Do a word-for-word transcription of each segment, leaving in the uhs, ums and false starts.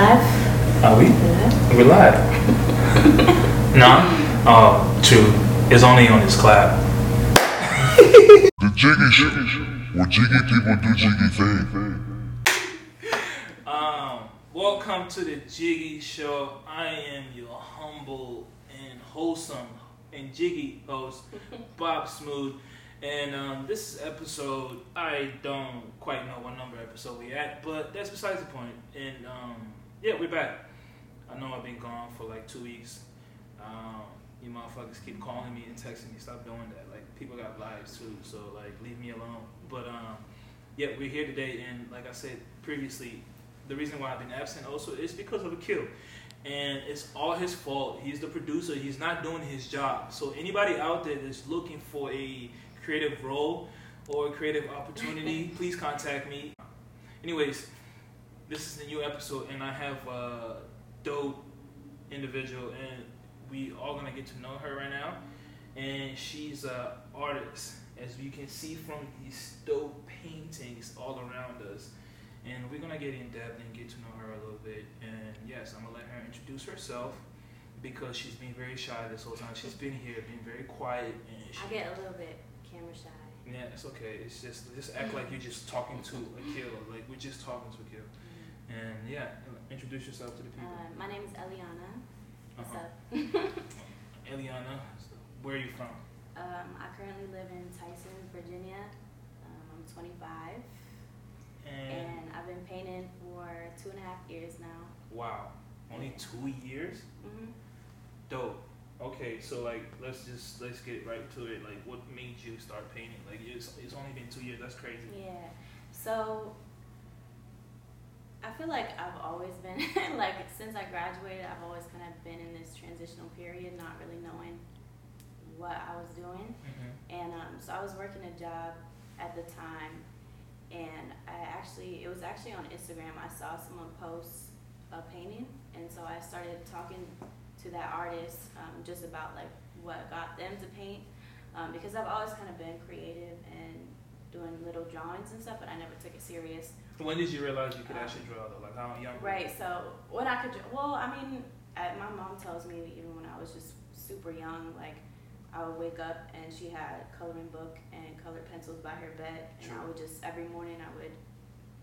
live? Are we? We're live. Nah. Oh, true. It's only on this clap. The Jiggy Show, where jiggy people do jiggy things. Um, welcome to the Jiggy Show. I am your humble and wholesome and jiggy host, Bob Smooth. And um, this episode, I don't quite know what number episode we at, but that's besides the point. And um, yeah, we're back. I know I've been gone for like two weeks. Um, you motherfuckers keep calling me and texting me. Stop doing that. Like, people got lives too, so like, leave me alone. But um, yeah, we're here today. And like I said previously, the reason why I've been absent also is because of Akil. And it's all his fault. He's the producer. He's not doing his job. So anybody out there that's looking for a creative role or creative opportunity, please contact me. Anyways, this is the new episode, and I have a dope individual, and we all gonna get to know her right now. And she's an artist, as you can see from these dope paintings all around us. And we're gonna get in depth and get to know her a little bit. And yes, I'm gonna let her introduce herself, because she's been very shy this whole time. She's been here, been very quiet. And she, I get a little bit camera shy. Yeah, it's okay. It's just just act like you're just talking to Akil. Like, we're just talking to Akil. Mm-hmm. And yeah, introduce yourself to the people. Uh, my name is Eliana. What's uh-huh. up? Eliana, where are you from? Um, I currently live in Tyson, Virginia. Um, I'm twenty-five. And, and I've been painting for two and a half years now. Wow. Only two years? Mm-hmm. Dope. Okay, so like, let's just let's get right to it. Like, what made you start painting? Like, it's it's only been two years. That's crazy. Yeah. So I feel like I've always been like, since I graduated, I've always kind of been in this transitional period, not really knowing what I was doing. Mm-hmm. And um, so I was working a job at the time, and I actually it was actually on Instagram. I saw someone post a painting, and so I started talking to that artist, um, just about like what got them to paint, um, because I've always kind of been creative and doing little drawings and stuff, but I never took it serious. When did you realize you could um, actually draw though? Like, how young? Right. So when I could, well, I mean, I, my mom tells me that even when I was just super young, like I would wake up and she had a coloring book and colored pencils by her bed, and sure. I would just every morning I would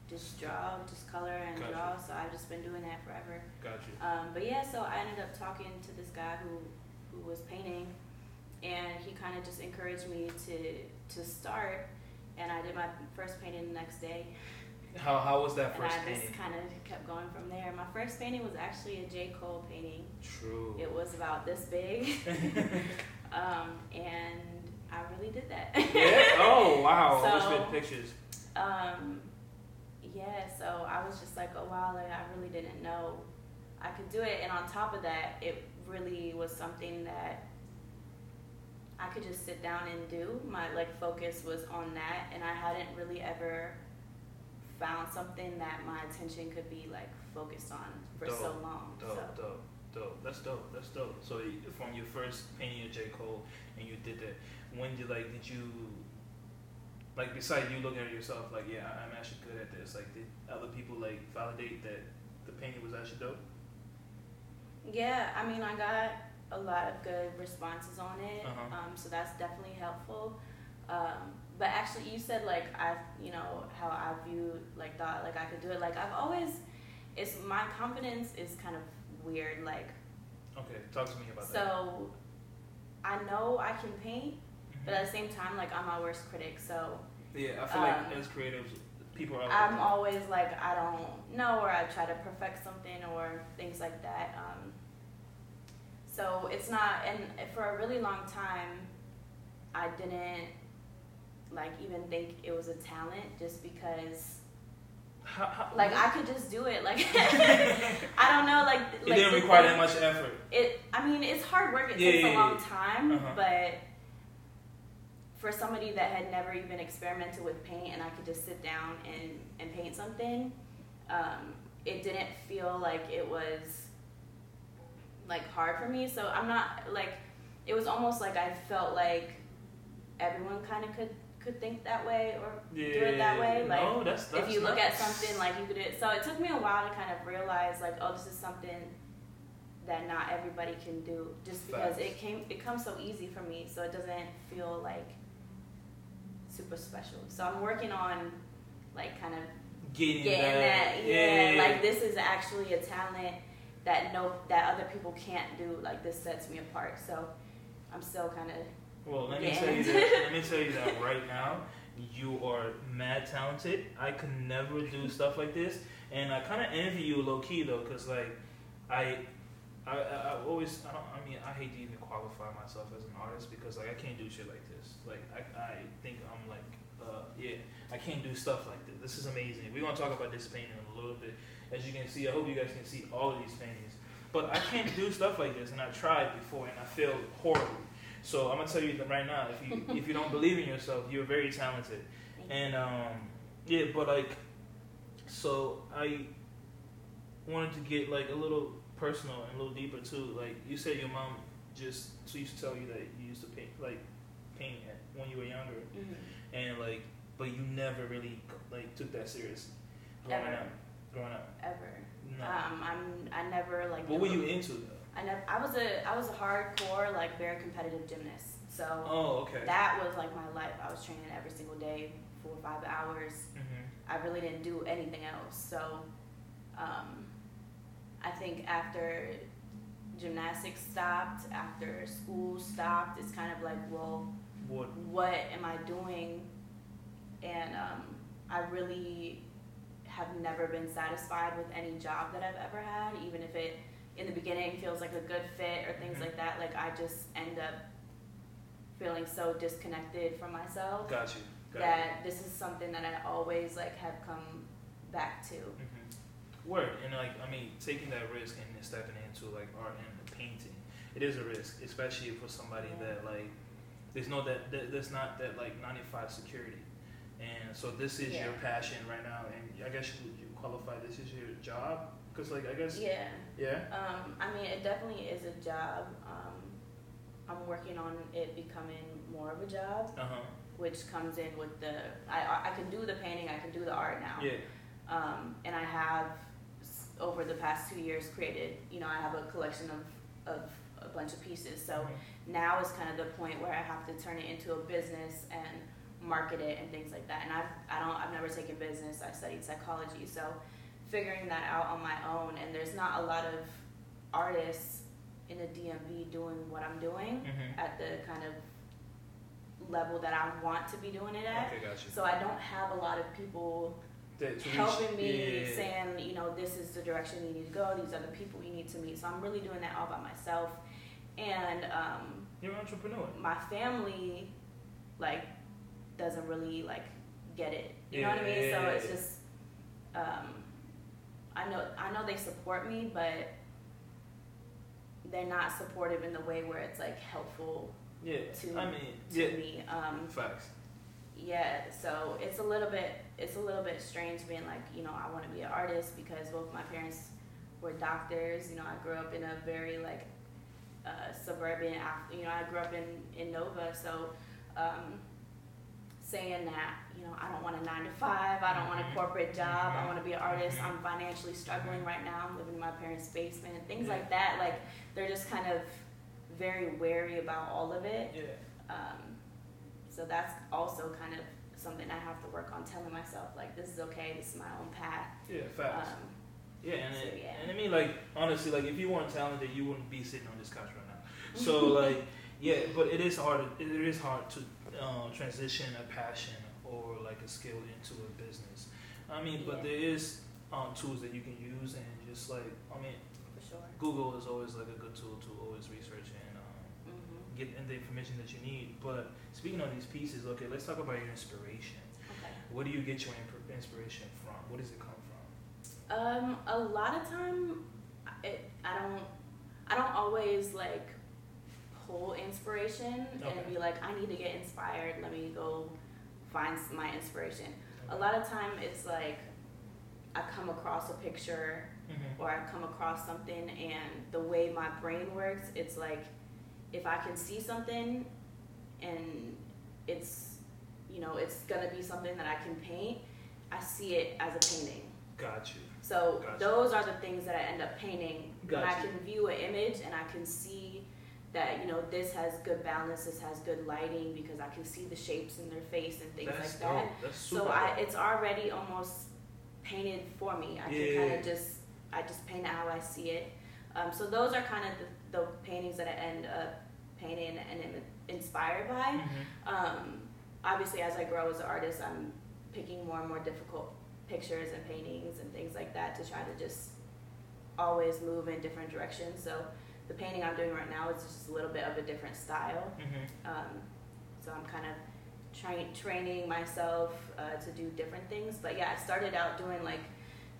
just draw, just color and gotcha. draw. So I've just been doing that forever. Gotcha. Um, but yeah, so I ended up talking to this guy who, who was painting, and he kind of just encouraged me to to start. And I did my first painting the next day. How how was that first painting? And I just kind of kept going from there. My first painting was actually a J. Cole painting. True. It was about this big, um, and I really did that. Yeah. Oh wow! So, I wish we had pictures. Um. Yeah, so I was just like, oh wow, like I really didn't know I could do it. And on top of that, it really was something that I could just sit down and do. My like focus was on that, and I hadn't really ever found something that my attention could be like focused on for dope, so long. Dope, so. dope, dope. That's dope. That's dope. So from your first painting of J. Cole, and you did that. When did like did you? Like, besides you looking at yourself, like, yeah, I'm actually good at this. Like, did other people, like, validate that the painting was actually dope? Yeah, I mean, I got a lot of good responses on it, uh-huh. um, so that's definitely helpful. Um, but actually, you said, like, I, you know, how I viewed, like, thought, like, I could do it. Like, I've always, it's, my confidence is kind of weird, like. Okay, talk to me about so that. So, I know I can paint. But at the same time, like, I'm my worst critic, so... Yeah, I feel um, like as creatives, people are... I'm always, like, I don't know, or I try to perfect something, or things like that. Um, so it's not... And for a really long time, I didn't, like, even think it was a talent, just because... How, how, like, what? I could just do it. Like, I don't know, like... It like, didn't require that much effort. It. I mean, it's hard work. It yeah, takes yeah, a long yeah. time, uh-huh. but... For somebody that had never even experimented with paint, and I could just sit down and, and paint something, um, it didn't feel like it was like hard for me. So I'm not like, it was almost like I felt like everyone kind of could could think that way or yeah, do it that way. Like no, that's, that's if you look nuts. At something, like you could do it. So it took me a while to kind of realize, like, oh, this is something that not everybody can do. Just because Facts. it came, it comes so easy for me, so it doesn't feel like super special. So I'm working on, like, kind of getting, getting that. that. Yeah, yeah, like this is actually a talent that no, that other people can't do. Like this sets me apart. So I'm still kind of. Well, let me yeah. tell you that. Let me tell you that right now, you are mad talented. I could never do stuff like this, and I kind of envy you, low key though, because like, I, I, I always, I, don't, I mean, I hate to even qualify myself as an artist because like I can't do shit like this. Like I, I think I'm like, uh, yeah, I can't do stuff like this. This is amazing. We're gonna talk about this painting in a little bit. As you can see, I hope you guys can see all of these paintings. But I can't do stuff like this, and I tried before, and I failed horribly. So I'm gonna tell you that right now, if you if you don't believe in yourself, you're very talented. And um, yeah, but like, so I wanted to get like a little personal and a little deeper too. Like you said, your mom just she used to tell you that you used to paint like paint when you were younger, mm-hmm. and like, but you never really like took that seriously growing up. Growing up. Ever. No. Um, I'm. I never like. What never, were you into though? I never. I was a. I was a hardcore, like, very competitive gymnast. So. Oh, okay. That was like my life. I was training every single day, four or five hours. Mm-hmm. I really didn't do anything else. So, um, I think after gymnastics stopped, after school stopped, it's kind of like, well, what? What am I doing? And um, I really. have never been satisfied with any job that I've ever had, even if it in the beginning feels like a good fit or things mm-hmm. like that. Like I just end up feeling so disconnected from myself. Got you. Got that you. This is something that I always like have come back to. Mm-hmm. Word. And like I mean, taking that risk and stepping into like art and the painting, it is a risk, especially for somebody yeah. that like there's no that there's not that like nine to five security. And so this is yeah. your passion right now, and I guess you, you qualify this as your job, because like I guess yeah yeah. Um, I mean, it definitely is a job. Um, I'm working on it becoming more of a job, uh-huh. which comes in with the I I can do the painting, I can do the art now. Yeah. Um, and I have over the past two years created, you know, I have a collection of of a bunch of pieces. So mm-hmm. now is kind of the point where I have to turn it into a business and. Market it and things like that, and I've I don't I've never taken business. I studied psychology, so figuring that out on my own. And there's not a lot of artists in the D M V doing what I'm doing mm-hmm. at the kind of level that I want to be doing it at. Okay, gotcha. So I don't have a lot of people that, helping me, yeah. saying, you know, this is the direction you need to go. These are the people you need to meet. So I'm really doing that all by myself. And um, you're an entrepreneur. My family, like. doesn't really like get it, you yeah, know what I mean? Yeah, so it's yeah. just, um, I know I know they support me, but they're not supportive in the way where it's like helpful. Yeah, to I mean, to yeah. me. Um, Facts. Yeah, so it's a little bit it's a little bit strange being like, you know, I want to be an artist because both my parents were doctors. You know, I grew up in a very like uh, suburban. You know, I grew up in in Nova, so. Um, saying that, you know, I don't want a nine to five, I don't want a corporate job, I want to be an artist, I'm financially struggling right now, I'm living in my parents' basement, things yeah. like that. Like, they're just kind of very wary about all of it. Yeah. Um, so that's also kind of something I have to work on, telling myself, like, this is okay, this is my own path. Yeah, facts. Um, yeah, and, so, it, yeah. and I mean, like, honestly, like, if you weren't talented, you wouldn't be sitting on this couch right now. So, like, yeah, but it is hard, it is hard to... Um, transition a passion or like a skill into a business. I mean, yeah. but there is um, tools that you can use, and just like I mean, For sure. Google is always like a good tool to always research and um, mm-hmm. get in the information that you need. But speaking of these pieces, okay, let's talk about your inspiration. Okay. Where do you get your imp- inspiration from? Where does it come from? Um, a lot of time, it, I don't, I don't always like. Whole inspiration okay. and be like, I need to get inspired. Let me go find my inspiration. Okay. A lot of time it's like I come across a picture mm-hmm. or I come across something, and the way my brain works, it's like if I can see something and it's, you know, it's going to be something that I can paint, I see it as a painting. Got you. So got you. Those are the things that I end up painting. Got when you. I can view an image and I can see that, you know, this has good balance, this has good lighting, because I can see the shapes in their face and things That's like dope. that. That's super so I, it's already almost painted for me. I yeah. can kind of just, I just paint it how I see it. Um, so those are kind of the, the paintings that I end up painting and am inspired by. Mm-hmm. Um, obviously, as I grow as an artist, I'm picking more and more difficult pictures and paintings and things like that to try to just always move in different directions. So the painting I'm doing right now is just a little bit of a different style. Mm-hmm. Um, so I'm kind of tra- training myself uh, to do different things. But yeah, I started out doing like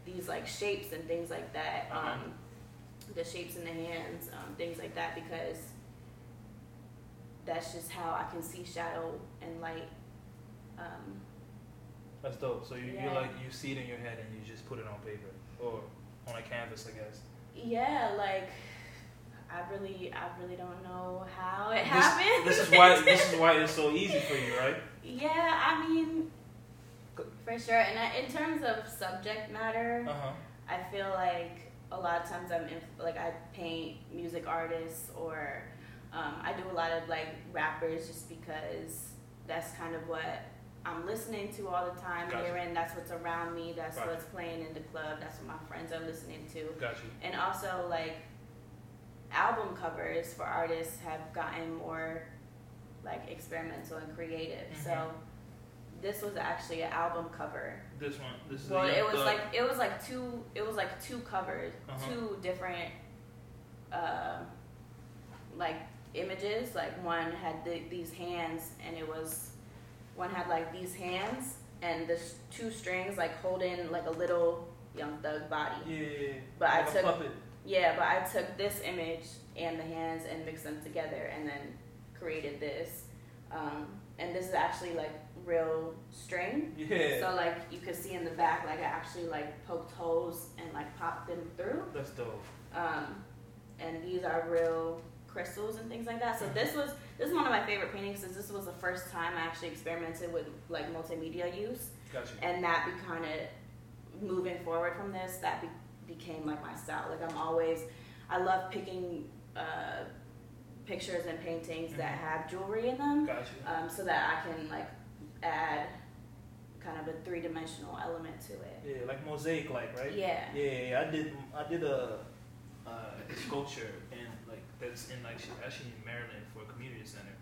these like shapes and things like that. Um, uh-huh. The shapes in the hands, um, things like that, because that's just how I can see shadow and light. Um, that's dope. So you yeah. you like you see it in your head and you just put it on paper or on a canvas, I guess. Yeah, like I really, I really don't know how it this, happened. This is why this is why it's so easy for you, right? Yeah, I mean, for sure. And I, in terms of subject matter, uh-huh. I feel like a lot of times I'm in, like I paint music artists or um, I do a lot of like rappers just because that's kind of what I'm listening to all the time. Gotcha. Hearing that's what's around me, that's right. what's playing in the club, that's what my friends are listening to. Gotcha. And also like album covers for artists have gotten more like experimental and creative. Mm-hmm. So this was actually an album cover. This one. This is. Well, it was like it was like two. It was like two covers, uh-huh. two different, uh, like images. Like one had the, these hands, and it was, one had like these hands and the two strings like holding like a little Young Thug body. Yeah. yeah, yeah. But like I took. A puppet. Yeah, but I took this image and the hands and mixed them together, and then created this. Um, and this is actually like real string. Yeah. So like you could see in the back, like I actually like poked holes and like popped them through. That's dope. Um, and these are real crystals and things like that. So this was this is one of my favorite paintings because this was the first time I actually experimented with like multimedia use. Gotcha. And that be kind of moving forward from this, that be, became like my style. Like I'm always, I love picking. Uh, pictures and paintings mm-hmm. that have jewelry in them. Gotcha. Um, so that I can like add kind of a three-dimensional element to it. Yeah, like mosaic like, right? Yeah. Yeah, I did I did a, uh, a sculpture in like that's in like actually in Maryland for a community center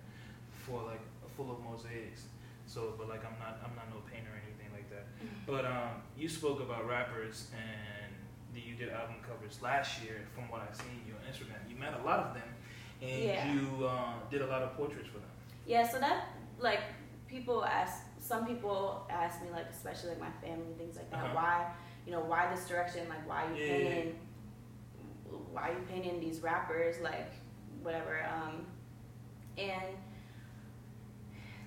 for like full of mosaics. So but like I'm not I'm not no painter or anything like that. Mm-hmm. But um you spoke about rappers and you did album covers last year from what I've seen you on Instagram. You met a lot of them. And yeah. you uh, did a lot of portraits for them. Yeah, so that, like, people ask, some people ask me, like, especially, like, my family and things like that, uh-huh. why, you know, why this direction? Like, why are you yeah, painting, yeah. why are you painting these rappers? Like, whatever. Um, and,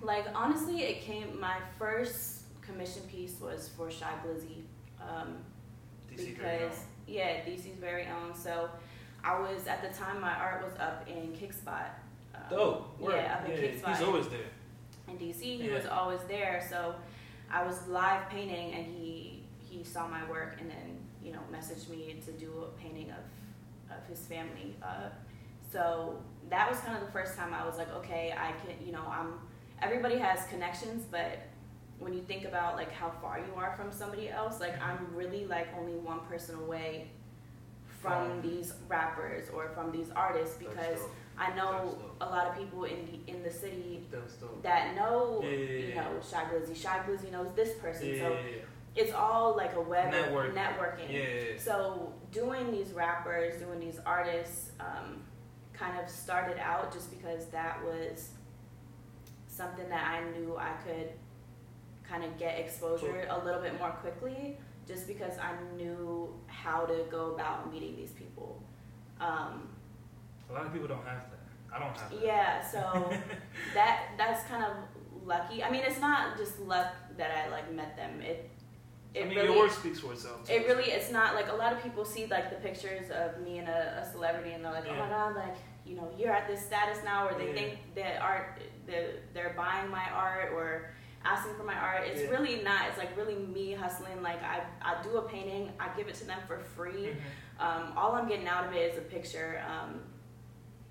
like, honestly, it came, my first commission piece was for Shy Glizzy. Um, D C because, yeah, D C's very own, so... I was, at the time, my art was up in Kickspot. Um, oh, word. Yeah, up in yeah, Kickspot. He's always there. In D C, he yeah. was always there. So I was live painting, and he he saw my work and then, you know, messaged me to do a painting of, of his family. Uh, so that was kind of the first time I was like, okay, I can, you know, I'm, everybody has connections, but when you think about, like, how far you are from somebody else, like, I'm really, like, only one person away from these rappers or from these artists, because I know a lot of people in the in the city that know yeah, yeah, yeah. you know Shy Glizzy. Shy Glizzy knows this person, yeah, so yeah, yeah. it's all like a web networking. networking. Yeah, yeah, yeah. So doing these rappers, doing these artists, um, kind of started out just because that was something that I knew I could kind of get exposure cool. a little bit more quickly. Just because I knew how to go about meeting these people. Um, a lot of people don't have that. I don't have that. Yeah, so that that's kind of lucky. I mean, it's not just luck that I like met them. It, it I mean, really, your work speaks for itself. It really, it's not like a lot of people see like the pictures of me and a, a celebrity, and they're like, yeah. oh my god, like you know, you're at this status now, or they yeah. think that art, the, they're buying my art, or. asking for my art. It's yeah. really not. It's like really me hustling. Like I, I do a painting, I give it to them for free. Mm-hmm. Um, all I'm getting out of it is a picture. Um,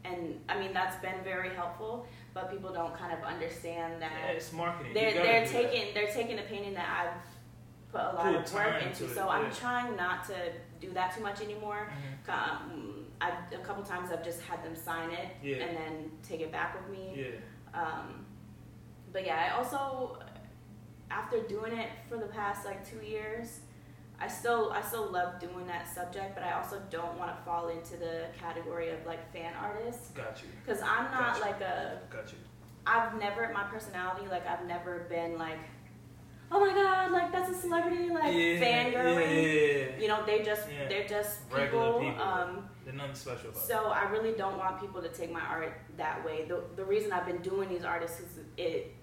and I mean, that's been very helpful, but people don't kind of understand that. Yeah, it's marketing. They're, they're taking, that. they're taking a painting that I've put a lot Full of work into. So yeah. I'm trying not to do that too much anymore. Mm-hmm. Um, I, a couple times I've just had them sign it yeah. and then take it back with me. Yeah. Um, but yeah, I also, after doing it for the past like two years, I still I still love doing that subject, but I also don't want to fall into the category of like fan artists. Got you. Because I'm not like a. Got you. I've never my personality like I've never been like, oh my god, like that's a celebrity, like yeah, fangirling. Yeah. You know, they just yeah. they're just people. Regular people. Um, They're nothing special about So it. I really don't want people to take my art that way. The the reason I've been doing these artists is it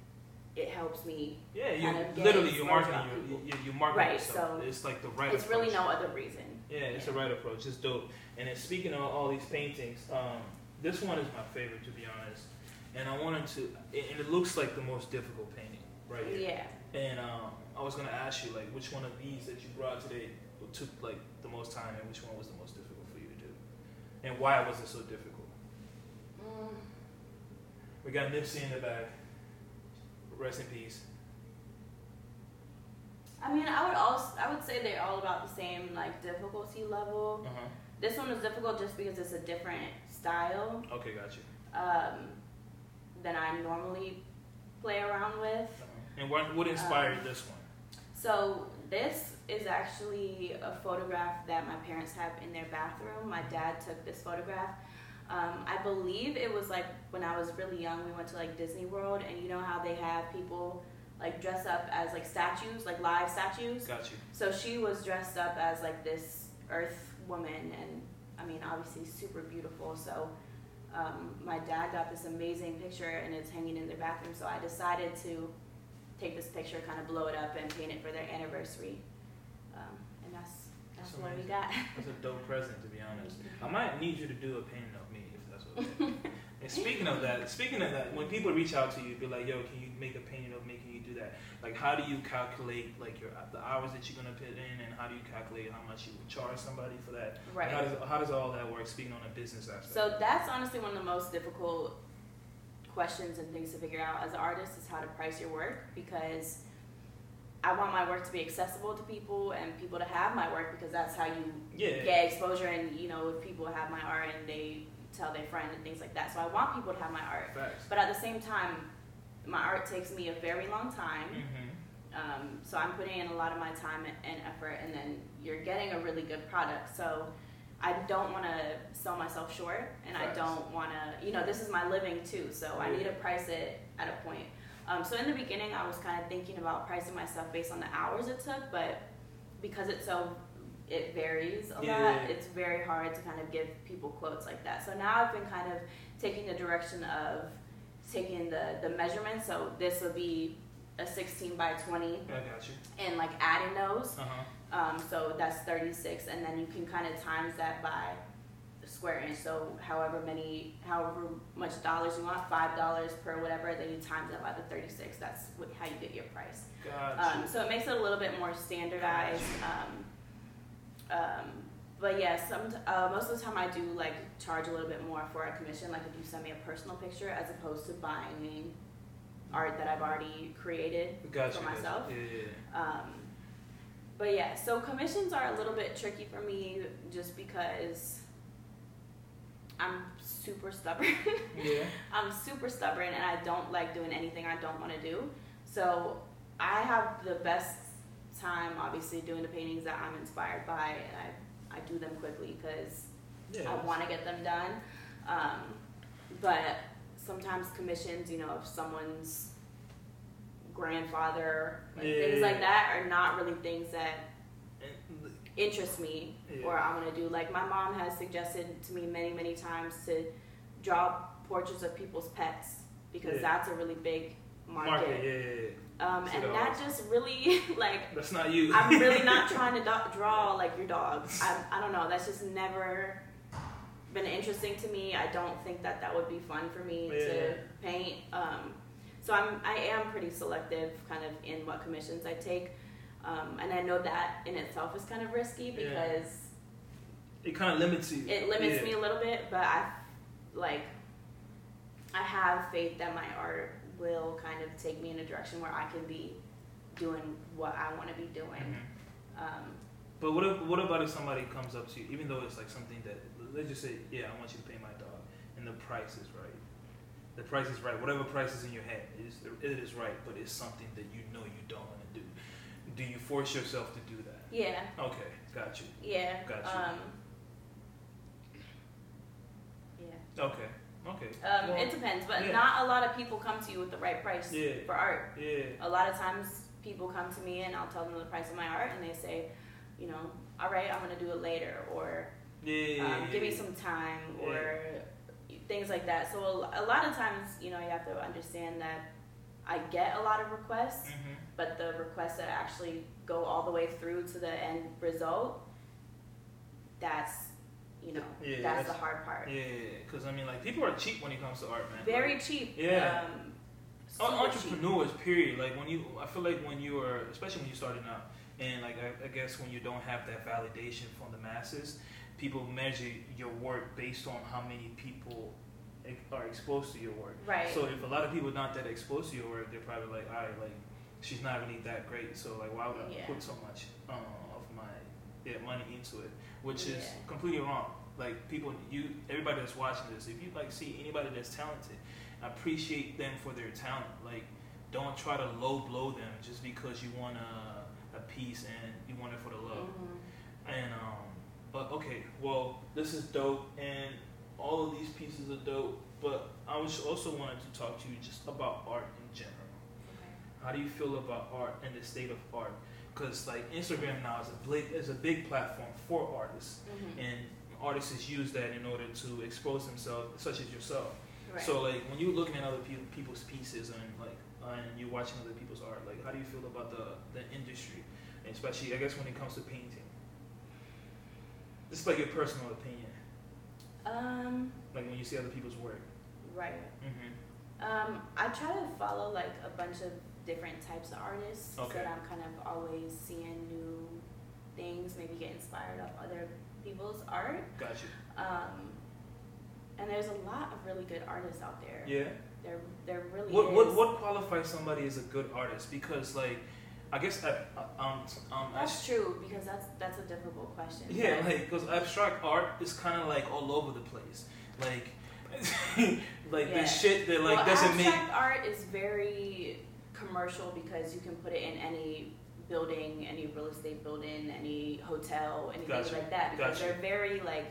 it helps me. Yeah, you kind of literally you're marketing you you you marketing right, yourself. So it's like the right it's approach. It's really no other reason. Yeah, it's yeah. the right approach. It's dope. And then speaking of all these paintings, um, this one is my favorite to be honest. And I wanted to it, and it looks like the most difficult painting right here. Yeah. And um, I was gonna ask you like which one of these that you brought today took like the most time and which one was the most difficult. And why was it so difficult? Mm. We got Nipsey in the back. Rest in peace. I mean, I would also, I would say they're all about the same like difficulty level. Uh-huh. This one was difficult just because it's a different style. Okay, got you. Um, than I normally play around with. Uh-huh. And what what inspired um, this one? So this is actually a photograph that my parents have in their bathroom. My dad took this photograph. Um, I believe it was like when I was really young, we went to like Disney World, and you know how they have people like dress up as like statues, like live statues? Got you. So she was dressed up as like this earth woman, and I mean, obviously super beautiful. So um, my dad got this amazing picture, and it's hanging in their bathroom, so I decided to take this picture, kind of blow it up, and paint it for their anniversary. Um, and that's that's, that's what we got. That's a dope present, to be honest. I might need you to do a painting of me, if that's what okay. And speaking of that, speaking of that, when people reach out to you, be like, yo, can you make a painting of me? Can you do that? Like, how do you calculate, like, your the hours that you're going to put in, and how do you calculate how much you would charge somebody for that? Right. How does, how does all that work, speaking on a business aspect? So that's honestly one of the most difficult questions and things to figure out as an artist is how to price your work, because I want my work to be accessible to people and people to have my work, because that's how you yeah. get exposure. And you know, if people have my art and they tell their friend and things like that, so I want people to have my art. Facts. But at the same time, my art takes me a very long time. Mm-hmm. Um, so I'm putting in a lot of my time and effort, and then you're getting a really good product. So I don't want to sell myself short, and Price. I don't want to, you know, this is my living too, so yeah. I need to price it at a point. Um, so in the beginning, I was kind of thinking about pricing myself based on the hours it took, but because it's so, it varies a yeah. lot, it's very hard to kind of give people quotes like that. So now I've been kind of taking the direction of taking the, the measurements, so this would be a sixteen by twenty, I got you. And like adding those. Uh-huh. Um, so that's thirty-six, and then you can kind of times that by the square inch. So however many, however much dollars you want, five dollars per whatever, then you times that by the thirty-six. That's what, how you get your price. Gotcha. Um, so it makes it a little bit more standardized. Gotcha. Um, um, but yeah, some uh, most of the time I do like charge a little bit more for a commission. Like if you send me a personal picture as opposed to buying art that I've already created gotcha, for myself. Gotcha. Yeah, yeah. Um, But yeah, so commissions are a little bit tricky for me just because I'm super stubborn. Yeah. I'm super stubborn, and I don't like doing anything I don't want to do. So I have the best time, obviously, doing the paintings that I'm inspired by, and I, I do them quickly because yes. I want to get them done. Um, but sometimes commissions, you know, if someone's grandfather, like yeah, things yeah, like yeah. that are not really things that interest me yeah. or I want to do. Like my mom has suggested to me many, many times to draw portraits of people's pets, because yeah. that's a really big market. market yeah, yeah, yeah. Um, and that just really like that's not you. I'm really not trying to do- draw like your dog. I, I don't know. That's just never been interesting to me. I don't think that that would be fun for me yeah. to paint. Um, So I'm, I am pretty selective kind of in what commissions I take. Um, and I know that in itself is kind of risky because... Yeah. It kind of limits you. It limits yeah. me a little bit, but I, like, I have faith that my art will kind of take me in a direction where I can be doing what I want to be doing. Mm-hmm. Um, but what if, what about if somebody comes up to you, even though it's like something that, let's just say, yeah, I want you to pay my dog, and the price is right. The price is right. Whatever price is in your head, it is, it is right, but it's something that you know you don't want to do. Do you force yourself to do that? Yeah. Okay, got you. Yeah. Got you. Um, yeah. Okay. Okay. Um, well, it depends, but yeah. not a lot of people come to you with the right price yeah. for art. Yeah. A lot of times people come to me and I'll tell them the price of my art, and they say, you know, all right, I'm gonna do it later, or yeah, yeah, um, yeah, give yeah. me some time, yeah. or things like that. So a, a lot of times, you know, you have to understand that I get a lot of requests, mm-hmm. but the requests that actually go all the way through to the end result, that's, you know, yeah, that's, that's the hard part. Yeah, because, yeah, yeah. I mean, like, people are cheap when it comes to art, man. Very like, cheap. Yeah. Um, Entrepreneurs, cheap. Period. Like, when you, I feel like when you are, especially when you're starting out, and, like, I, I guess when you don't have that validation from the masses, people measure your work based on how many people are exposed to your work. Right. So if a lot of people are not that exposed to your work, they're probably like, all right, like, she's not really that great, so, like, why would I yeah. put so much uh, of my yeah, money into it? Which yeah. is completely wrong. Like, people, you, everybody that's watching this, if you, like, see anybody that's talented, appreciate them for their talent. Like, don't try to low blow them just because you want a, a piece and you want it for the love. Mm-hmm. And, um, but, okay, well, this is dope, and all of these pieces are dope, but I was also wanted to talk to you just about art in general. Okay. How do you feel about art and the state of art? Because, like, Instagram now is a, big, is a big platform for artists, mm-hmm. and artists use that in order to expose themselves, such as yourself. Right. So, like, when you're looking at other pe- people's pieces and, like, uh, and you're watching other people's art, like, how do you feel about the, the industry, and especially, I guess, when it comes to painting? It's like your personal opinion. Um, like when you see other people's work. Right. Mm-hmm. Um, I try to follow like a bunch of different types of artists. Okay. So that I'm kind of always seeing new things, maybe get inspired off other people's art. Gotcha. Um, and there's a lot of really good artists out there. Yeah. There, there really what, is. What what qualifies somebody as a good artist? Because like, I guess I, um um that's I, true because that's that's a difficult question. Yeah, but. Like because abstract art is kind of like all over the place, like like yeah. the shit that like well, doesn't make abstract art is very commercial because you can put it in any building, any real estate building, any hotel, anything gotcha. Like that because gotcha. They're very like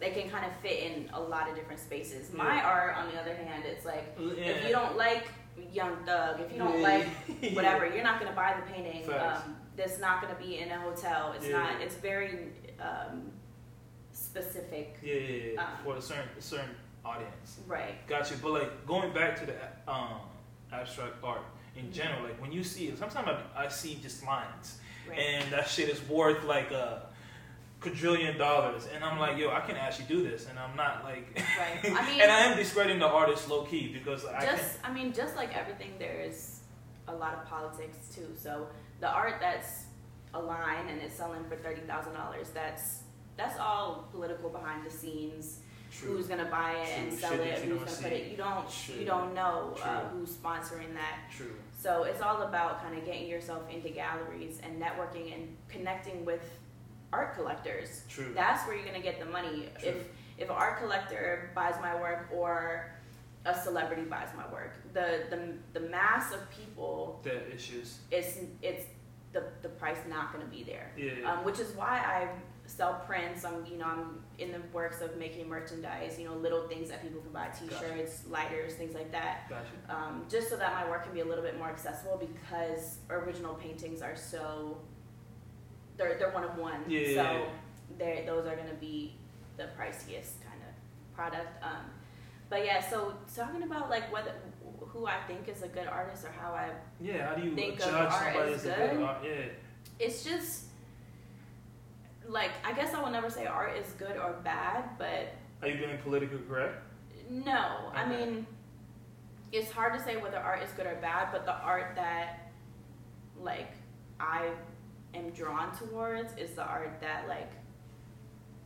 they can kind of fit in a lot of different spaces. My yeah. art, on the other hand, it's like yeah. if you don't like Young Thug, if you don't yeah. like whatever, yeah. you're not going to buy the painting. Um, that's not going to be in a hotel. It's yeah. not. It's very um, specific. Yeah, yeah, yeah. Um, for a certain a certain audience. Right. Gotcha. But like going back to the um, abstract art in general, like when you see it, sometimes I, I see just lines, right. and that shit is worth like a quadrillion dollars, and I'm like, yo, I can actually do this, and I'm not like, right. I mean, and I am discrediting the artist low key because I just, I mean, just like everything, there is a lot of politics too. So the art that's a line and it's selling for thirty thousand dollars, that's that's all political behind the scenes. True. Who's gonna buy it True. And sell Shit it? Who's gonna put it? You don't, True. You don't know uh, who's sponsoring that. True. So it's all about kind of getting yourself into galleries and networking and connecting with art collectors. True. That's where you're gonna get the money. True. If if an art collector buys my work or a celebrity buys my work, the the, the mass of people. The issues. It's it's the the price not gonna be there. Yeah. yeah. Um, which is why I sell prints. I'm you know I'm in the works of making merchandise. You know little things that people can buy: t-shirts, gotcha. Lighters, things like that. Gotcha. Um, just so that my work can be a little bit more accessible because original paintings are so. They're they're one of one, yeah, so they those are gonna be the priciest kind of product. Um, but yeah, so talking about like whether who I think is a good artist or how I yeah, how do you think judge of art somebody as good? A good art? Yeah, it's just like I guess I will never say art is good or bad, but are you being politically correct? No, okay. I mean it's hard to say whether art is good or bad, but the art that, like, I am drawn towards is the art that, like,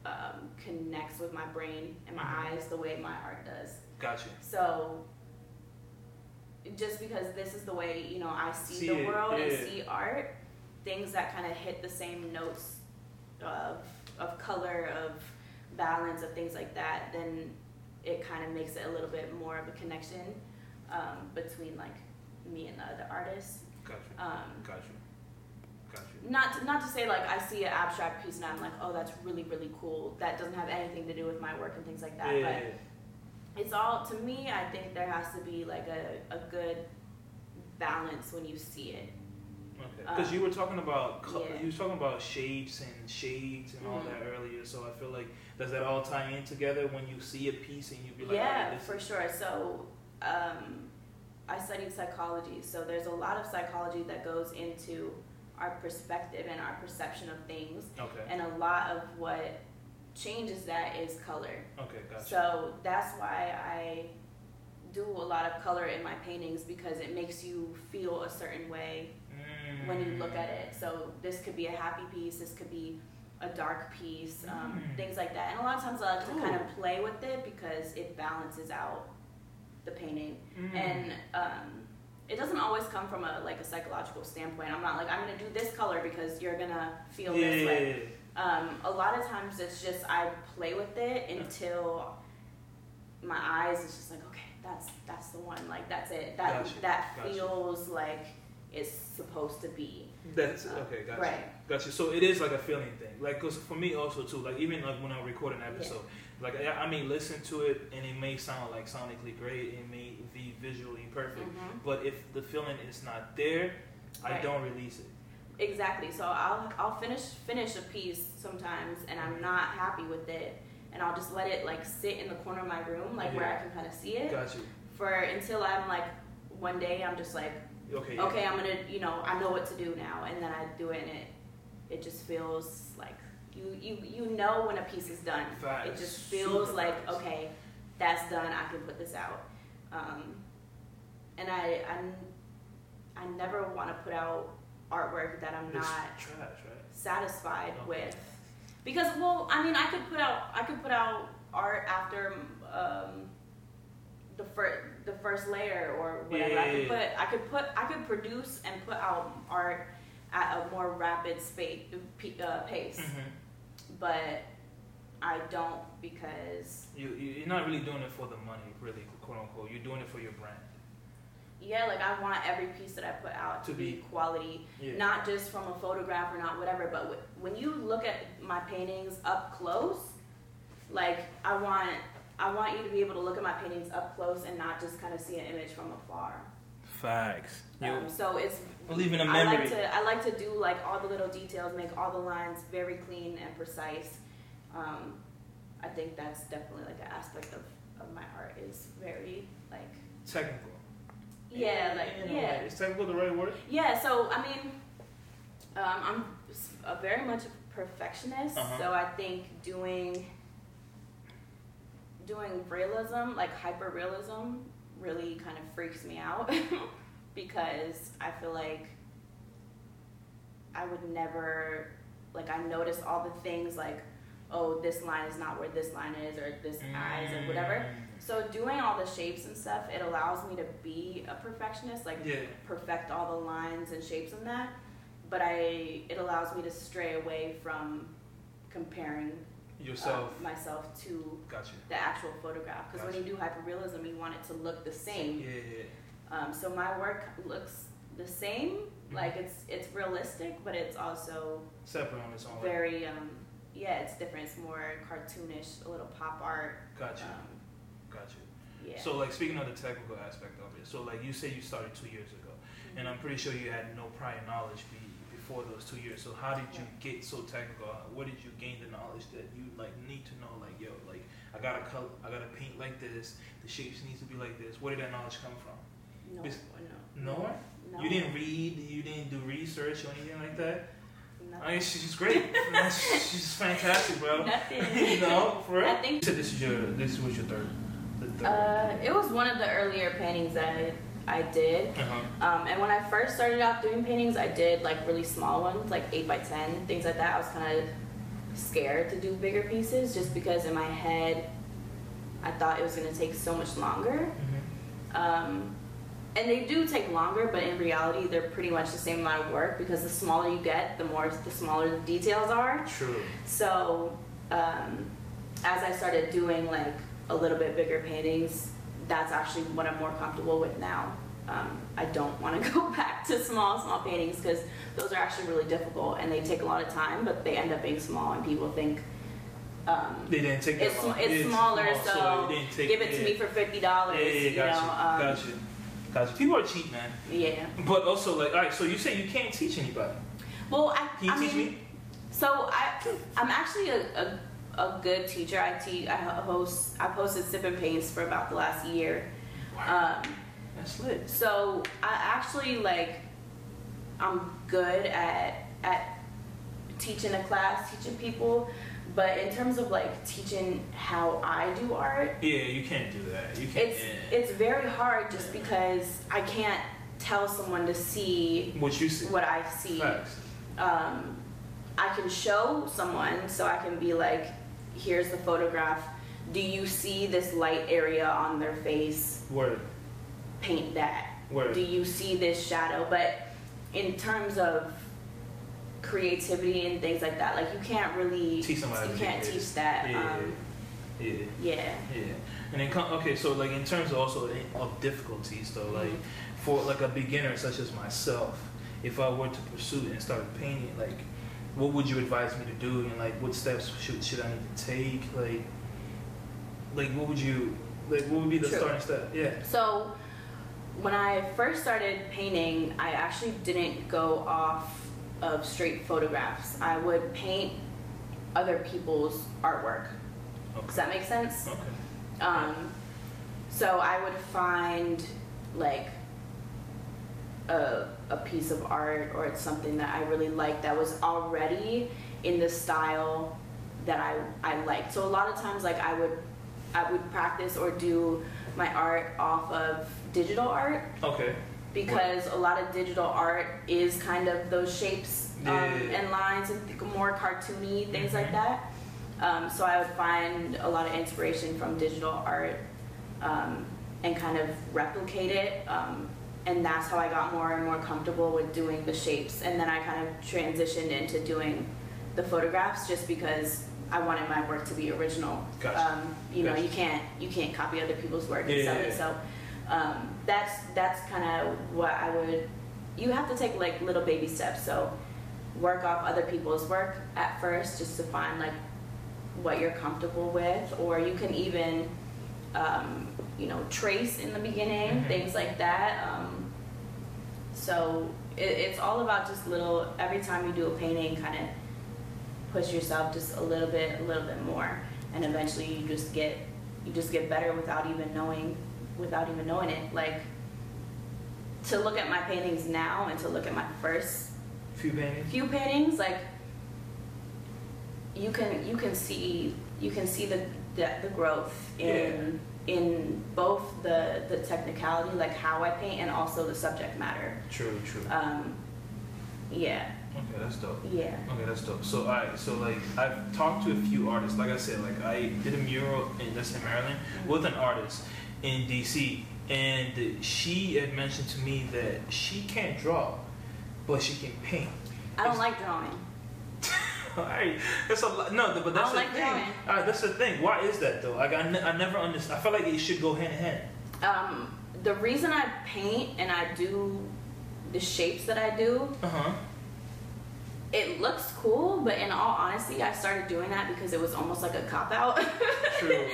um, connects with my brain and my eyes the way my art does. Gotcha. So, just because this is the way, you know, I see, see the world yeah. and see art, things that kind of hit the same notes of of color, of balance, of things like that, then it kind of makes it a little bit more of a connection um, between, like, me and the other artists. Gotcha. Um, gotcha. Gotcha. Not to, not to say, like, I see an abstract piece and I'm like, oh, that's really, really cool. That doesn't have anything to do with my work and things like that. Yeah. But it's all, to me, I think there has to be, like, a, a good balance when you see it. Okay. Because um, you were talking about co- yeah. you were talking about shapes and shades and mm-hmm. all that earlier, so I feel like, does that all tie in together when you see a piece and you be like, yeah, oh, this for is- sure. So um, I studied psychology, so there's a lot of psychology that goes into our perspective and our perception of things, okay. and a lot of what changes that is color. Okay, gotcha. So that's why I do a lot of color in my paintings, because it makes you feel a certain way when you look at it. So this could be a happy piece, this could be a dark piece, um, mm. things like that. And a lot of times I like to Ooh. kind of play with it because it balances out the painting. Mm. And um, it doesn't always come from a like a psychological standpoint. I'm not like, I'm going to do this color because you're going to feel yeah. this way. Um, a lot of times it's just I play with it until my eyes is just like, okay, that's that's the one. Like, that's it. That gotcha. that feels gotcha. like it's supposed to be. That's uh, okay. Gotcha. Right. Gotcha. So it is like a feeling thing. Like, cause for me also too. Like, even like when I record an episode, yeah. like I, I may listen to it and it may sound like sonically great, it may be visually perfect, mm-hmm. but if the feeling is not there, right. I don't release it. Exactly. So I'll I'll finish finish a piece sometimes, and I'm not happy with it, and I'll just let it like sit in the corner of my room, like yeah. where I can kind of see it. Gotcha. For until I'm like, one day I'm just like, Okay, yeah. okay, I'm gonna, you know, I know what to do now, and then I do it, and it, it just feels like you, you, you know when a piece is done. That it just feels like nice. Okay, that's done. I can put this out, um, and I, I, I never want to put out artwork that I'm it's not trash, right? satisfied okay. with, because well, I mean, I could put out, I could put out art after. Um, The first, the first layer or whatever. Yeah, I could put, I could put, I could produce and put out art at a more rapid space, uh, pace. Mm-hmm. But I don't, because you you're not really doing it for the money, really, quote unquote. You're doing it for your brand. Yeah, like I want every piece that I put out to, to be, be quality, yeah. not just from a photograph or not whatever. But when you look at my paintings up close, like I want. I want you to be able to look at my paintings up close and not just kind of see an image from afar. Facts. Um, so it's leaving a memory. I like to I like to do like all the little details, make all the lines very clean and precise. Um, I think that's definitely like an aspect of, of my art is very like technical. Yeah, like yeah. yeah. Is technical the right word? Yeah. So I mean, um, I'm a very much a perfectionist. Uh-huh. So I think doing. Doing realism, like hyper realism, really kind of freaks me out because I feel like I would never, like I notice all the things like, oh, this line is not where this line is or this mm. eyes or whatever. So doing all the shapes and stuff, it allows me to be a perfectionist, like yeah. perfect all the lines and shapes and that. But I, it allows me to stray away from comparing yourself uh, myself to gotcha. the actual photograph, because gotcha. when you do hyperrealism you want it to look the same, yeah, yeah. Um, so my work looks the same, mm-hmm. like it's it's realistic, but it's also separate on its own, very um yeah it's different, it's more cartoonish, a little pop art. Gotcha. um, gotcha yeah. So like speaking of the technical aspect of it, so like you say you started two years ago, mm-hmm. and I'm pretty sure you had no prior knowledge be for those two years. So how did you get so technical? What did you gain the knowledge that you like need to know? Like yo, like I gotta color, I gotta paint like this. The shapes needs to be like this. Where did that knowledge come from? No, Bes- no, no. no. You didn't read. You didn't do research or anything like that. No. I mean, she's great. She's fantastic, bro. Nothing. You know, for real. I think so. This is your. This was your third. The third? Uh, it was one of the earlier paintings I I did. Uh-huh. Um, and when I first started off doing paintings, I did like really small ones, like eight by ten, things like that. I was kind of scared to do bigger pieces just because in my head, I thought it was going to take so much longer. Mm-hmm. Um, and they do take longer, but in reality, they're pretty much the same amount of work because the smaller you get, the more the smaller the details are. True. So um, as I started doing like a little bit bigger paintings, that's actually what I'm more comfortable with now. Um, I don't want to go back to small, small paintings because those are actually really difficult and they take a lot of time, but they end up being small and people think um, they didn't take it's, long. It's, it's smaller, small, so, so it take, give it yeah. to me for fifty dollars. Yeah, yeah, yeah, you gotcha, know, um, gotcha, gotcha. People are cheap, man. Yeah. But also, like, all right, so you say you can't teach anybody. Well, I, Can you I teach mean, me? So I, I'm actually a... a a good teacher. I teach, I host, I posted Sip and Paints for about the last year. Wow. Um, That's lit. So I actually like, I'm good at, at teaching a class, teaching people, but in terms of like teaching how I do art. Yeah, you can't do that. You can't. It's, yeah. it's very hard just yeah. because I can't tell someone to see what you see. What I see. Facts. Um, I can show someone, so I can be like, here's the photograph. Do you see this light area on their face? Word. Paint that. Word. Do you see this shadow? But in terms of creativity and things like that, like you can't really teach somebody. You can't teach that. Yeah. Um, yeah. Yeah. Yeah. And then okay, so like in terms of also of difficulties though, like mm-hmm. for like a beginner such as myself, if I were to pursue it and start painting, like. What would you advise me to do, and like, what steps should should I need to take? Like, like what would you, like, what would be the True. starting step? Yeah. So, when I first started painting, I actually didn't go off of straight photographs. I would paint other people's artwork. Okay. Does that make sense? Okay. Um, so I would find like. A, a piece of art or it's something that I really liked that was already in the style that I, I liked. So a lot of times like I would I would practice or do my art off of digital art. Okay. Because what? A lot of digital art is kind of those shapes um, yeah. and lines and more cartoony things mm-hmm. like that. Um, so I would find a lot of inspiration from digital art um, and kind of replicate it. Um, And that's how I got more and more comfortable with doing the shapes. And then I kind of transitioned into doing the photographs just because I wanted my work to be original. Gotcha. Um, you gotcha. know, you can't you can't copy other people's work and yeah, stuff. Yeah, yeah. So um, that's that's kind of what I would. You have to take like little baby steps. So work off other people's work at first, just to find like what you're comfortable with, or you can even. Um, you know, trace in the beginning, mm-hmm. things like that. Um, so it, it's all about just little, every time you do a painting, kind of push yourself just a little bit, a little bit more. And eventually you just get, you just get better without even knowing, without even knowing it. Like to look at my paintings now and to look at my first few paintings, few paintings like you can, you can see, you can see the, the, the growth in, yeah. in both the, the technicality, like how I paint, and also the subject matter. True, true. Um, yeah. Okay, that's dope. Yeah. Okay, that's dope. So, all right, so like, I've talked to a few artists. Like I said, like I did a mural in, that's in Maryland with an artist in D C, and she had mentioned to me that she can't draw, but she can paint. I don't it's, like drawing. All right, that's a lot. No, but that's the like thing. All right, that's the thing. Why is that though? Like I, n- I never understand. I feel like it should go hand in hand. Um, the reason I paint and I do the shapes that I do, uh-huh. it looks cool. But in all honesty, I started doing that because it was almost like a cop out. True.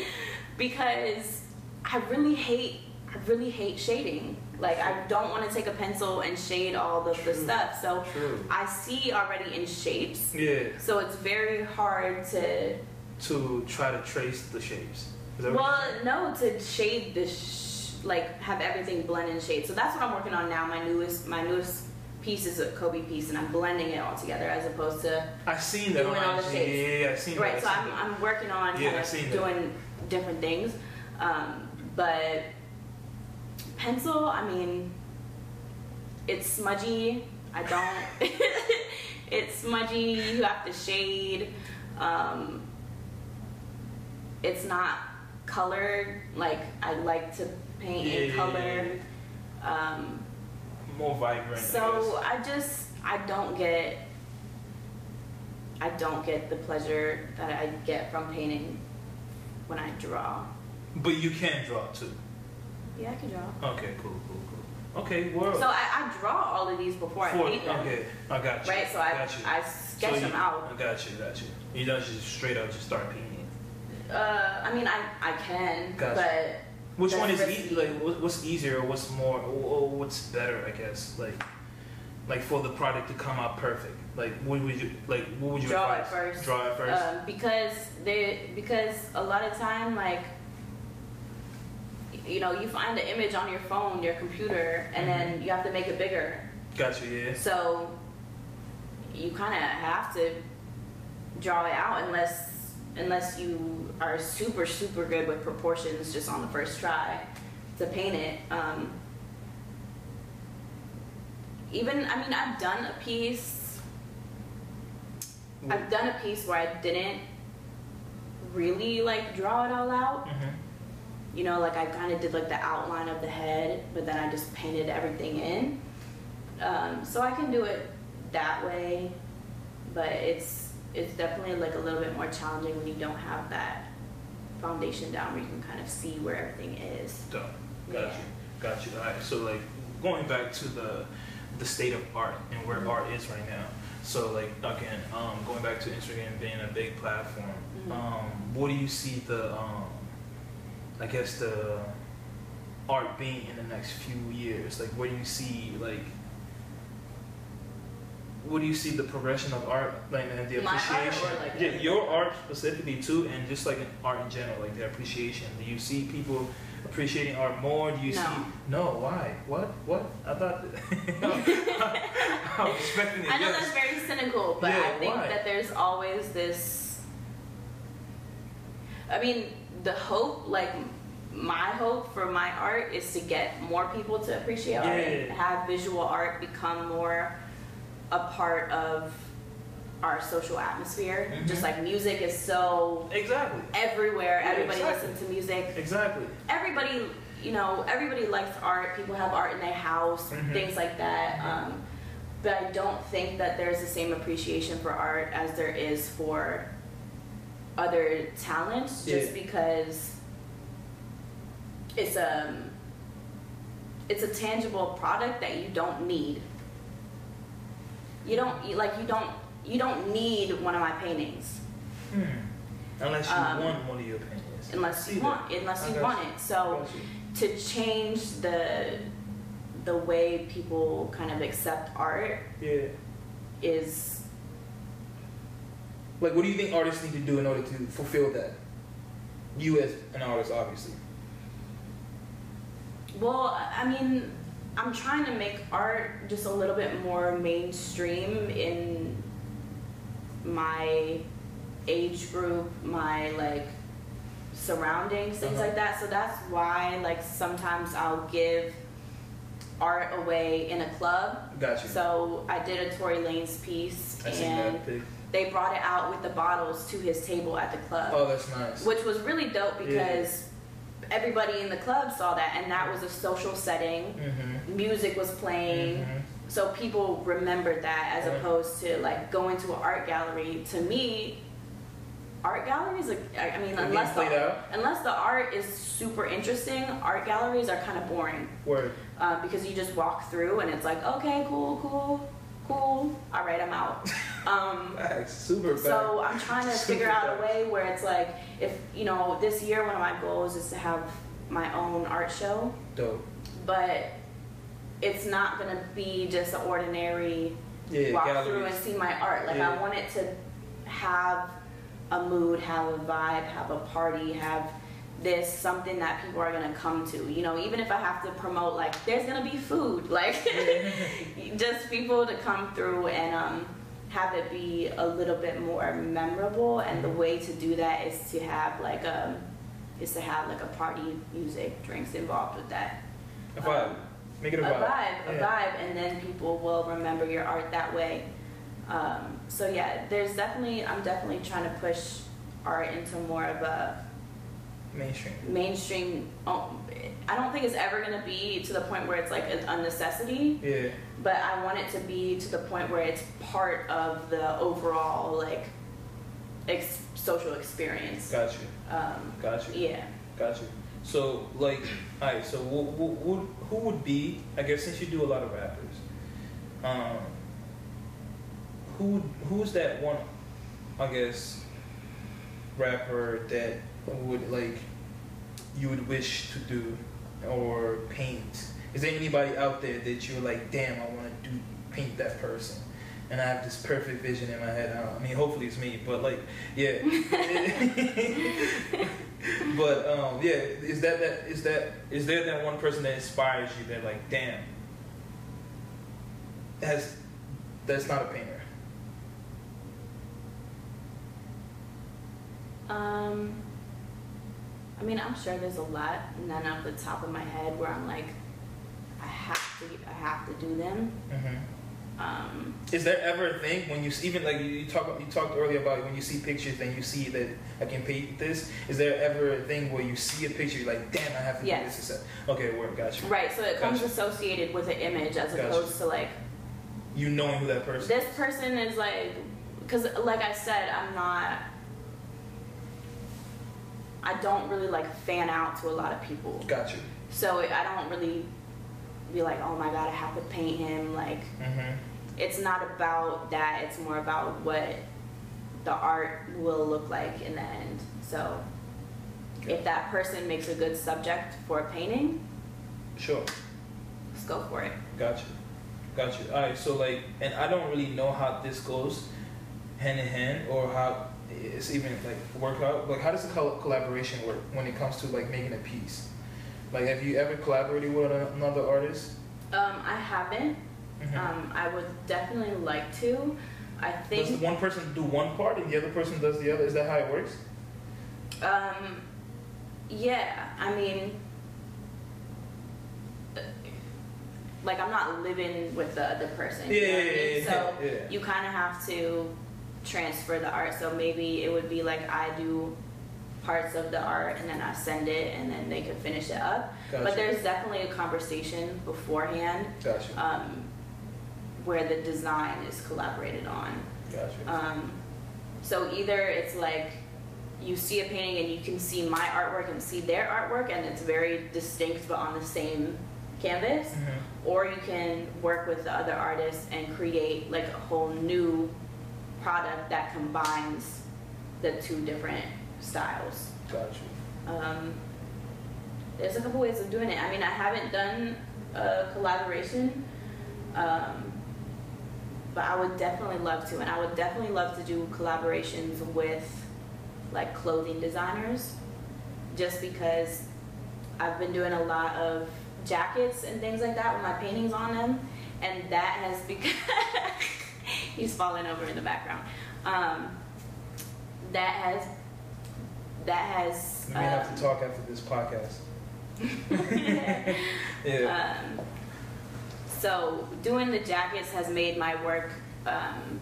Because I really hate, I really hate shading. Like, I don't want to take a pencil and shade all of the stuff. So, True. I see already in shapes. Yeah. So, it's very hard to... To try to trace the shapes. Is that well, no, to shade the... Sh- like, have everything blend in shade. So, that's what I'm working on now. My newest my newest piece is a Kobe piece, and I'm blending it all together as opposed to... I've seen that. Doing all the shapes. Yeah, yeah, yeah, I've seen right, that. Right, so I'm, I'm working on yeah, kind of doing that. different things. Um, But pencil, I mean, it's smudgy. I don't. It's smudgy. You have to shade. Um, it's not colored. Like, I like to paint yeah, in color. Yeah. Um, More vibrant. So I, I just I don't get. I don't get the pleasure that I get from painting when I draw. But you can draw too. Yeah, I can draw. Okay, cool, cool, cool. Okay, well. So I, I draw all of these before for, I paint them. Okay, I got you. Right, so I, got you. I sketch so you, them out. I got you, got you. You don't just straight up just start painting. Uh, I mean, I I can, gotcha. But which one is risky. E like what's easier, or what's more, or what's better? I guess like like for the product to come out perfect. Like what would you like? What would you draw advise? It first? Draw it first. Um, because they because a lot of time like. You know, you find the image on your phone, your computer, and then you have to make it bigger. Gotcha, yeah. So you kind of have to draw it out unless unless you are super, super good with proportions just on the first try to paint it. Um, even, I mean, I've done a piece. Ooh. I've done a piece where I didn't really, like, draw it all out. Mm-hmm. You know, like I kind of did like the outline of the head, but then I just painted everything in. Um, so I can do it that way, but it's it's definitely like a little bit more challenging when you don't have that foundation down where you can kind of see where everything is. Done. Got yeah. you. Got you. All right. So like going back to the the state of art and where mm-hmm. art is right now. So like again, um, going back to Instagram being a big platform. Mm-hmm. Um, what do you see the um, I guess the art being in the next few years? Like where do you see like what do you see the progression of art like and the appreciation? My art or like yeah, your art specifically too and just like in art in general, like the appreciation. Do you see people appreciating art more? Do you no. see no, why? What? What? I thought I was expecting it. I know yes. that's very cynical, but yeah, I think why? that there's always this I mean the hope, like my hope for my art is to get more people to appreciate yeah. art and have visual art become more a part of our social atmosphere. Mm-hmm. Just like music is so exactly everywhere. Yeah, everybody exactly. listens to music. Exactly. Everybody, you know, everybody likes art. People have art in their house, mm-hmm. things like that. Um, but I don't think that there's the same appreciation for art as there is for other talents just yeah. because it's a it's a tangible product that you don't need. You don't like you don't you don't need one of my paintings. Hmm. Unless you um, want one of your paintings. Unless you Either. want unless you want it. So to change the the way people kind of accept art yeah. is like, what do you think artists need to do in order to fulfill that? You as an artist, obviously. Well, I mean, I'm trying to make art just a little bit more mainstream in my age group, my, like, surroundings, things uh-huh. like that. So that's why, like, sometimes I'll give art away in a club. Gotcha. So I did a Tory Lanez piece. I seen that pic. They brought it out with the bottles to his table at the club. Oh, that's nice. Which was really dope because yeah. everybody in the club saw that, and that was a social setting. Mm-hmm. Music was playing. Mm-hmm. So people remembered that as right. opposed to like going to an art gallery. To me, art galleries, are, I mean, unless the, unless the art is super interesting, art galleries are kind of boring. Word. Uh, because you just walk through and it's like, okay, cool, cool. Cool. All right, I'm out. Um, That's super bad. So I'm trying to super figure out bad. a way where it's like, if you know, this year one of my goals is to have my own art show. Dope. But it's not gonna be just an ordinary yeah, walk galleries. through and see my art. Like yeah. I want it to have a mood, have a vibe, have a party, have this something that people are gonna come to, you know, even if I have to promote like there's gonna be food, like just people to come through and um have it be a little bit more memorable. And the way to do that is to have like a is to have like a party, music, drinks involved with that. A vibe. Um, Make it a vibe. A vibe, yeah. a vibe, and then people will remember your art that way. Um, so yeah, there's definitely, I'm definitely trying to push art into more of a mainstream. Mainstream. Oh, I don't think it's ever going to be to the point where it's like a necessity. Yeah. But I want it to be to the point where it's part of the overall like ex social experience. Got you. Um, got you. Yeah. Got you. So like, all right. So who, who, who would be? I guess since you do a lot of rappers, um, who who's that one? I guess rapper that would like you would wish to do or paint. Is there anybody out there that you're like, damn, I want to do paint that person? And I have this perfect vision in my head. I, don't, I mean, hopefully it's me, but like, yeah. But um, yeah, is that that is that is there that one person that inspires you that like, damn, that's that's not a painter? Um, I mean, I'm sure there's a lot, none off the top of my head where I'm like, I have to, I have to do them. Mm-hmm. um, Is there ever a thing when you even like you talk, you talked earlier about when you see pictures and you see that I can paint this? Is there ever a thing where you see a picture you're like, damn, I have to yes. do this instead? Okay, word, gotcha. Right, so it comes gotcha. associated with an image as gotcha. opposed to like you knowing who that person. This is. person is like, because like I said, I'm not. I don't really like fan out to a lot of people. Gotcha. So I don't really be like, oh my god, I have to paint him. Like, mm-hmm. It's not about that. It's more about what the art will look like in the end. So okay. if that person makes a good subject for a painting, sure, let's go for it. Gotcha, gotcha. All right. So like, and I don't really know how this goes hand in hand or how. It's even like work out. Like, how does the collaboration work when it comes to like making a piece? Like, have you ever collaborated with another artist? Um, I haven't. Mm-hmm. Um, I would definitely like to. I think. Does one person do one part and the other person does the other? Is that how it works? Um, yeah. I mean, like I'm not living with the other person. Yeah, you know what I mean? yeah, yeah. So yeah. you kind of have to transfer the art, so maybe it would be like I do parts of the art and then I send it and then they can finish it up. Gotcha. But there's definitely a conversation beforehand gotcha. um, where the design is collaborated on. Gotcha. Um, so either it's like you see a painting and you can see my artwork and see their artwork and it's very distinct but on the same canvas, mm-hmm. or you can work with the other artists and create like a whole new product that combines the two different styles. Gotcha. Um, there's a couple ways of doing it. I mean, I haven't done a collaboration, um, but I would definitely love to, and I would definitely love to do collaborations with like clothing designers, just because I've been doing a lot of jackets and things like that with my paintings on them, and that has become he's falling over in the background. Um, that has, that has. We may um, have to talk after this podcast. yeah. Um, so doing the jackets has made my work um,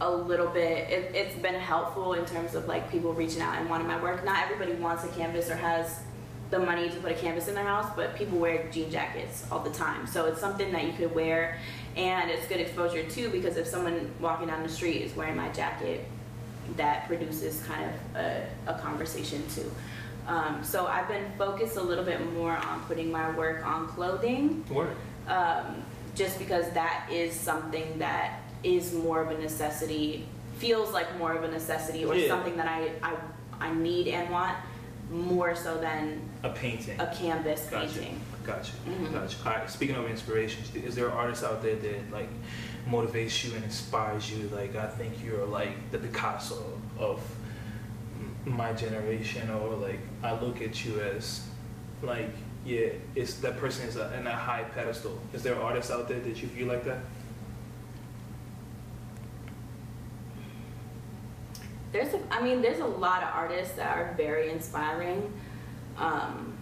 a little bit. It, it's been helpful in terms of like people reaching out and wanting my work. Not everybody wants a canvas or has the money to put a canvas in their house, but people wear jean jackets all the time. So it's something that you could wear, and it's good exposure too, because if someone walking down the street is wearing my jacket, that produces kind of a, a conversation too. Um, so I've been focused a little bit more on putting my work on clothing. Work. Um, just because that is something that is more of a necessity, feels like more of a necessity, or yeah. something that I, I, I need and want, more so than a painting, a canvas gotcha. painting. Gotcha, mm-hmm. gotcha. All right. Speaking of inspirations, is there artists out there that like motivates you and inspires you? Like, I think you're like the Picasso of my generation, or like I look at you as like, yeah, it's that person is a, in a high pedestal. Is there artists out there that you view like that? there's a, I mean, there's a lot of artists that are very inspiring um,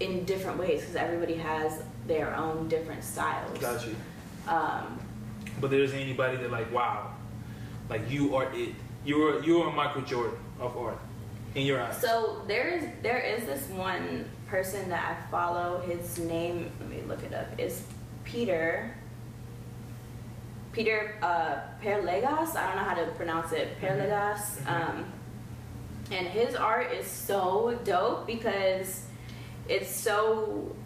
in different ways, because everybody has their own different styles. Got you. Um, but there's anybody that like, wow, like you are it. You are you are Michael Jordan of art in your eyes. So there is there is this one person that I follow. His name, let me look it up. It's Peter. Peter uh, Perlegas, I don't know how to pronounce it, Perlegas, um, and his art is so dope because it's so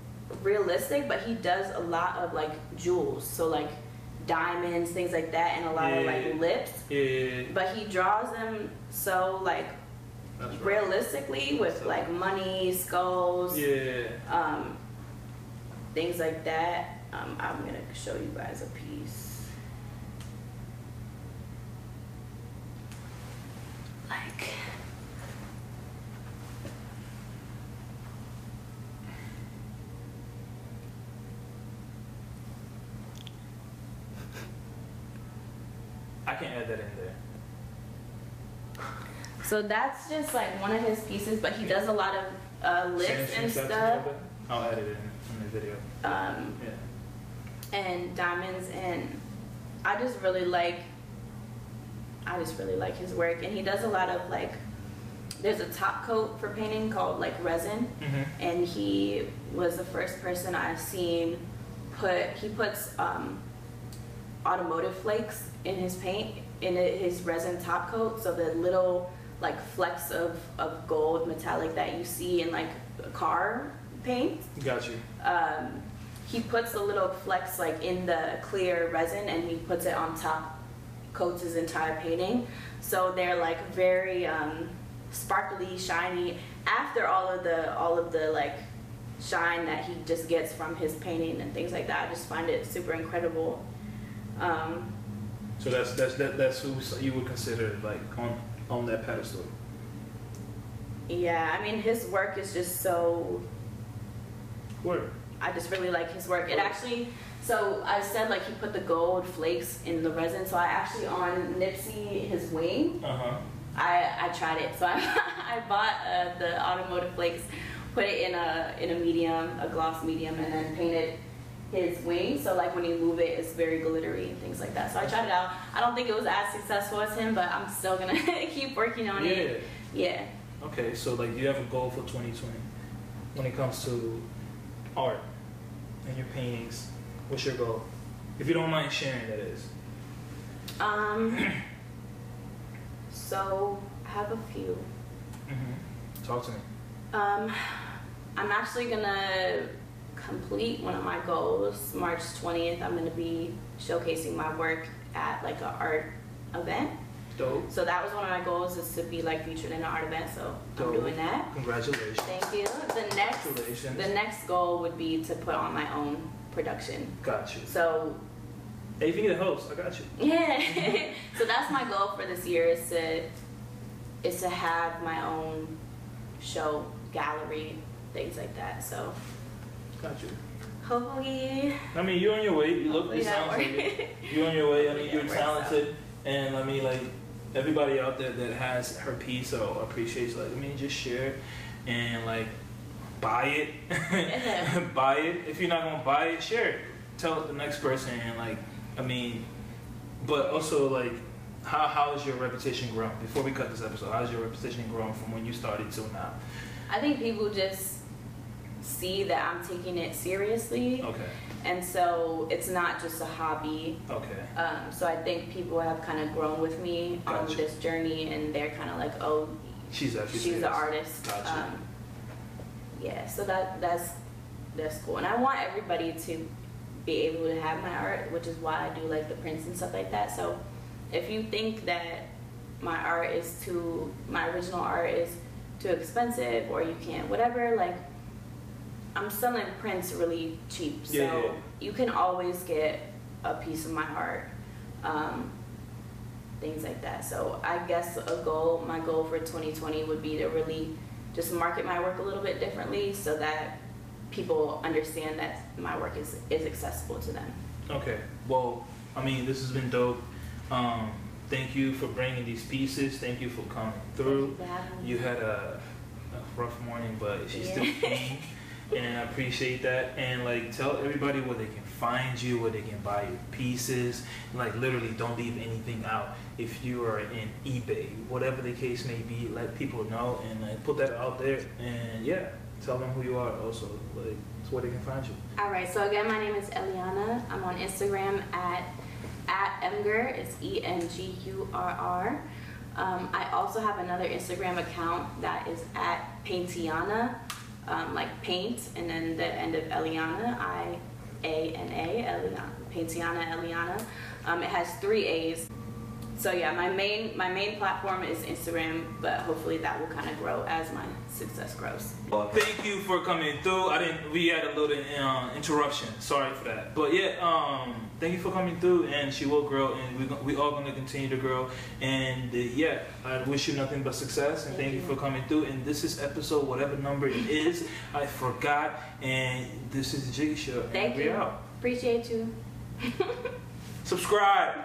realistic, but he does a lot of like jewels, so like diamonds, things like that, and a lot yeah. of like lips, yeah. but he draws them so like That's realistically right. with so. like money, skulls, yeah. um, things like that. Um, I'm going to show you guys a piece. Like, I can add that in there. So that's just like one of his pieces, but he does a lot of uh, lips and stuff. I'll add it in, in the video. Um, yeah. And diamonds, and I just really like. I just really like his work, and he does a lot of like, there's a top coat for painting called like resin, mm-hmm. and he was the first person I've seen put, he puts um, automotive flakes in his paint, in his resin top coat, so the little like flecks of, of gold metallic that you see in like car paint. Got you. Um, he puts the little flecks like in the clear resin, and he puts it on top coats his entire painting, so they're like very um, sparkly, shiny. After all of the all of the like shine that he just gets from his painting and things like that, I just find it super incredible. Um, so that's that's that, that's who you would consider like on on that pedestal. Yeah, I mean his work is just so. Word. I just really like his work. It actually. So I said like he put the gold flakes in the resin. So I actually on Nipsey his wing, uh-huh. I I tried it. So I I bought uh, the automotive flakes, put it in a in a medium, a gloss medium, and then painted his wing. So like when you move it, it's very glittery and things like that. So I tried it out. I don't think it was as successful as him, but I'm still gonna keep working on yeah. it. Yeah. Okay. So like you have a goal for twenty twenty when it comes to art and your paintings. What's your goal? If you don't mind sharing, that is. Um, so, I have a few. Mm-hmm. Talk to me. Um, I'm actually going to complete one of my goals. March twentieth, I'm going to be showcasing my work at like an art event. Dope. So that was one of my goals, is to be like featured in an art event, so Dope. I'm doing that. Congratulations. Thank you. The next, Congratulations. The next goal would be to put on my own production. Got you. So, hey, if you need a host, I got you. Yeah. So that's my goal for this year, is to is to have my own show, gallery, things like that. So. Got you. Hopefully. I mean, you're on your way. You look. You sound like it. You're on your way. I mean, you're talented, and I mean, like everybody out there that has her piece or appreciates, like, I mean, just share and like. Buy it, buy it. If you're not gonna buy it, share it. Tell the next person, and like, I mean, but also like, how how is your reputation grown? Before we cut this episode, how's your reputation grown from when you started till now? I think people just see that I'm taking it seriously. Okay. And so it's not just a hobby. Okay. Um. So I think people have kind of grown with me gotcha. on this journey, and they're kind of like, oh, she's actually she's serious. An artist. Gotcha. Um, Yeah, so that that's that's cool, and I want everybody to be able to have my art, which is why I do like the prints and stuff like that. So, if you think that my art is too, my original art is too expensive, or you can't, whatever, like I'm selling prints really cheap, so yeah, yeah. you can always get a piece of my art, um, things like that. So, I guess a goal, my goal for twenty twenty would be to really. Just market my work a little bit differently so that people understand that my work is, is accessible to them. Okay. Well, I mean, this has been dope. Um, Thank you for bringing these pieces. Thank you for coming through. You had a, a rough morning, but she's yeah. still clean, and I appreciate that. And like, tell everybody where they can find you, where they can buy your pieces. Like, literally, don't leave anything out. If you are in eBay, whatever the case may be, let people know and like, put that out there. And yeah, tell them who you are. Also, like, it's where they can find you. All right. So again, my name is Eliana. I'm on Instagram at. At Engurr, it's E N G U R R. Um, I also have another Instagram account that is at Paintiana, um, like paint, and then the end of Eliana, I A N A, Eliana, Paintiana Eliana. Um, it has three A's. So yeah, my main my main platform is Instagram, but hopefully that will kind of grow as my success grows. Well, thank you for coming through. I didn't. We had a little um, interruption. Sorry for that. But yeah, um, thank you for coming through. And she will grow, and we we all gonna continue to grow. And uh, yeah, I wish you nothing but success. And thank, thank you. you for coming through. And this is episode whatever number it is. I forgot. And this is the Jiggy Show. Thank you. Out. Appreciate you. Subscribe.